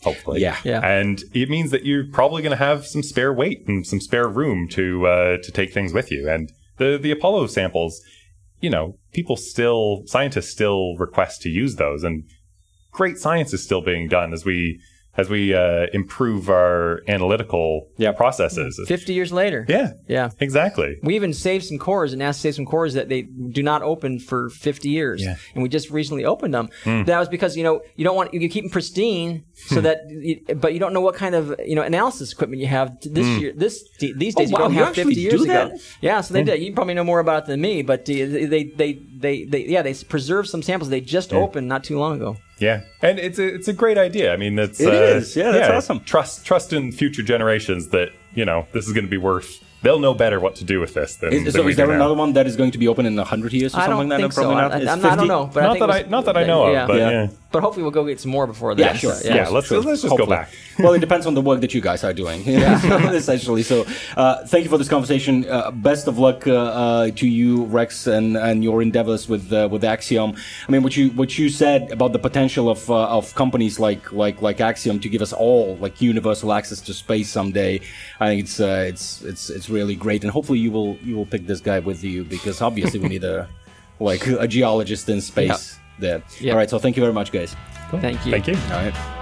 hopefully. Yeah. yeah. And it means that you're probably going to have some spare weight and some spare room to uh, to take things with you. And the, the Apollo samples, you know, people still, scientists still request to use those. And great science is still being done as we... As we uh, improve our analytical yeah. processes. fifty years later. Yeah. Yeah. Exactly. We even saved some cores and asked to save some cores that they do not open for fifty years. Yeah. And we just recently opened them. Mm. That was because, you know, you don't want, you keep them pristine so that, you, but you don't know what kind of, you know, analysis equipment you have this mm. year, this, these days. Oh, wow. You don't you have fifty years ago. Yeah. So they mm. did. You probably know more about it than me, but they, they, they, they, they yeah, they preserved some samples they just yeah. opened not too long ago. Yeah, and it's a, it's a great idea. I mean, that's it uh, is. Yeah, that's yeah, awesome. Trust trust in future generations that you know this is going to be worth. They'll know better what to do with this. Than, is, than so, we is there now. Another one that is going to be open in a hundred years or I something? Don't think so. Not. I, I, I don't know. But not I think that was, I not that I know yeah. of. But, yeah. Yeah. but hopefully we'll go get some more before that. Yeah, sure. Yeah, yeah let's let's just hopefully. go back. Well, it depends on the work that you guys are doing, yeah. essentially. So, uh, thank you for this conversation. Uh, best of luck uh, uh, to you, Rex, and, and your endeavors with uh, with Axiom. I mean, what you what you said about the potential of uh, of companies like like like Axiom to give us all like universal access to space someday. I think it's uh, it's it's it's. really great, and hopefully you will you will pick this guy with you, because obviously we need a like a geologist in space yeah. there. Yeah. All right, so thank you very much, guys. Cool. Thank you. Thank you. All right.